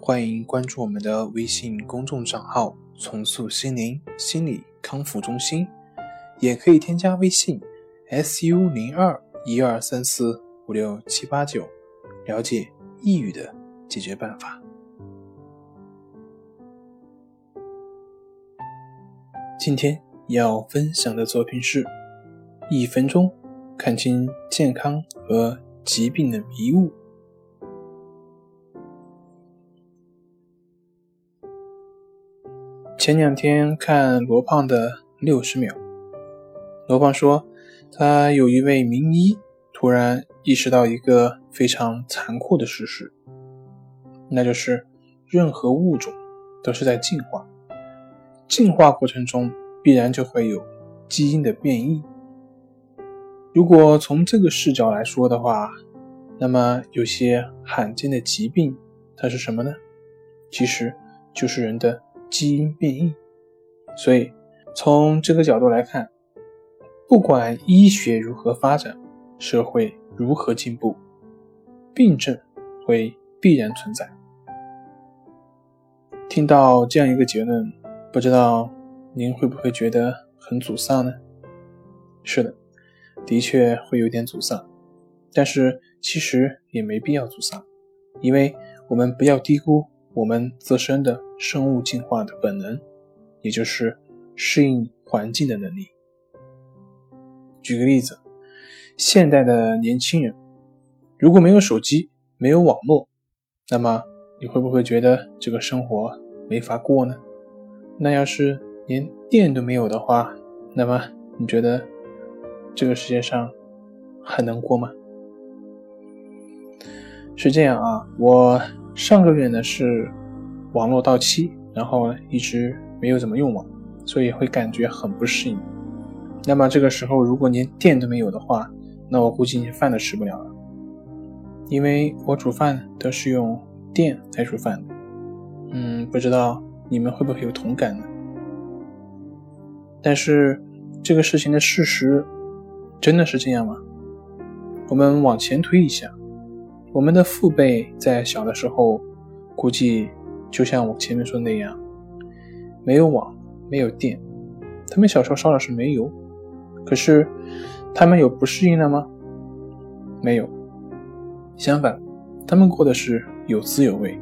欢迎关注我们的微信公众账号重塑心灵心理康复中心，也可以添加微信 SU02-123456789 了解抑郁的解决办法。今天要分享的作品是1分钟看清健康和疾病的迷雾。前2天看罗胖的60秒，罗胖说他有一位名医突然意识到一个非常残酷的事实，那就是任何物种都是在进化，进化过程中必然就会有基因的变异。如果从这个视角来说的话，那么有些罕见的疾病它是什么呢？其实就是人的基因变异。所以从这个角度来看，不管医学如何发展，社会如何进步，病症会必然存在。听到这样一个结论，不知道您会不会觉得很沮丧呢？是的，的确会有点沮丧，但是其实也没必要沮丧，因为我们不要低估我们自身的生物进化的本能，也就是适应环境的能力。举个例子，现代的年轻人如果没有手机，没有网络，那么你会不会觉得这个生活没法过呢？那要是连电都没有的话，那么你觉得这个世界上还能过吗？是这样啊，我上个月呢是网络到期，然后一直没有怎么用网，所以会感觉很不适应。那么这个时候如果连电都没有的话，那我估计你饭都吃不了了，因为我煮饭都是用电来煮饭的。不知道你们会不会有同感呢？但是这个事情的事实真的是这样吗？我们往前推一下，我们的父辈在小的时候，估计就像我前面说的那样，没有网，没有电，他们小时候烧的是煤油。可是他们有不适应了吗？没有，相反，他们过的是有滋有味。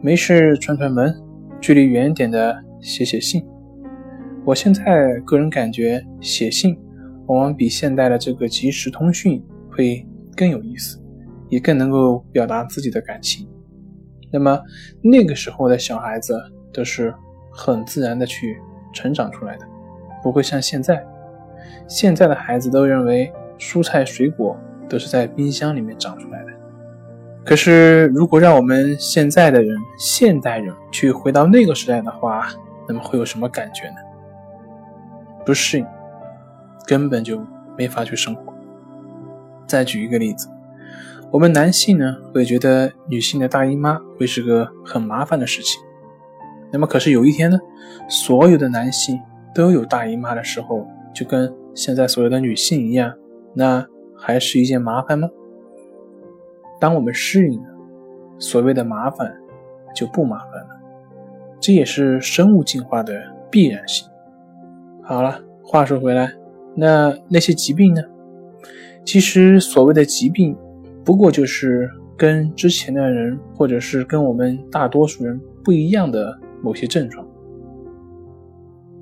没事串串门，距离远点的写写信。我现在个人感觉写信往往比现代的这个即时通讯会更有意思，也更能够表达自己的感情。那么那个时候的小孩子都是很自然的去成长出来的，不会像现在。现在的孩子都认为蔬菜水果都是在冰箱里面长出来的。可是如果让我们现代人去回到那个时代的话，那么会有什么感觉呢？不适应，根本就没法去生活。再举一个例子，我们男性呢会觉得女性的大姨妈会是个很麻烦的事情。那么可是有一天呢，所有的男性都有大姨妈的时候，就跟现在所有的女性一样，那还是一件麻烦吗？当我们适应了，所谓的麻烦就不麻烦了，这也是生物进化的必然性。好了，话说回来，那些疾病呢？其实所谓的疾病不过就是跟之前的人或者是跟我们大多数人不一样的某些症状。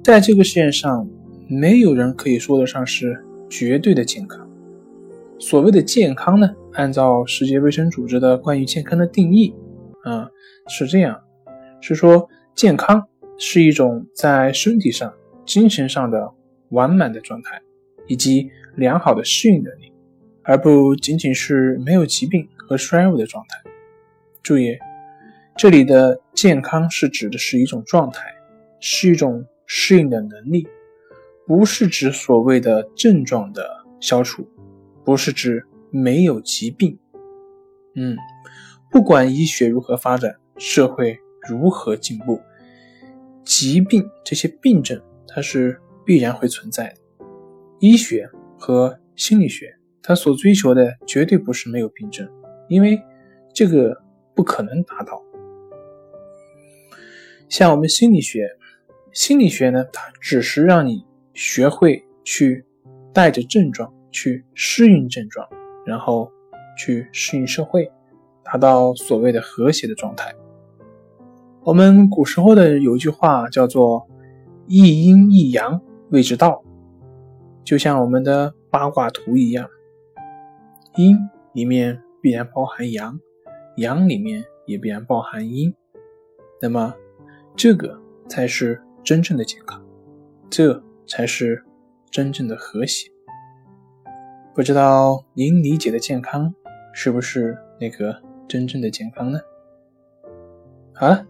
在这个世界上，没有人可以说得上是绝对的健康。所谓的健康呢，按照世界卫生组织的关于健康的定义是这样，是说健康是一种在身体上精神上的完满的状态，以及良好的适应能力，而不仅仅是没有疾病和衰弱的状态。注意，这里的健康是指的是一种状态，是一种适应的能力，不是指所谓的症状的消除，不是指没有疾病。不管医学如何发展，社会如何进步，疾病这些病症它是必然会存在的。医学和心理学它所追求的绝对不是没有病症，因为这个不可能达到。像我们心理学呢，它只是让你学会去带着症状去适应症状，然后去适应社会，达到所谓的和谐的状态。我们古时候的有一句话叫做一阴一阳谓之道，就像我们的八卦图一样，阴里面必然包含阳，阳里面也必然包含阴，那么这个才是真正的健康，这才是真正的和谐。不知道您理解的健康是不是那个真正的健康呢？好了，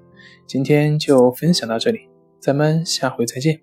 今天就分享到这里，咱们下回再见。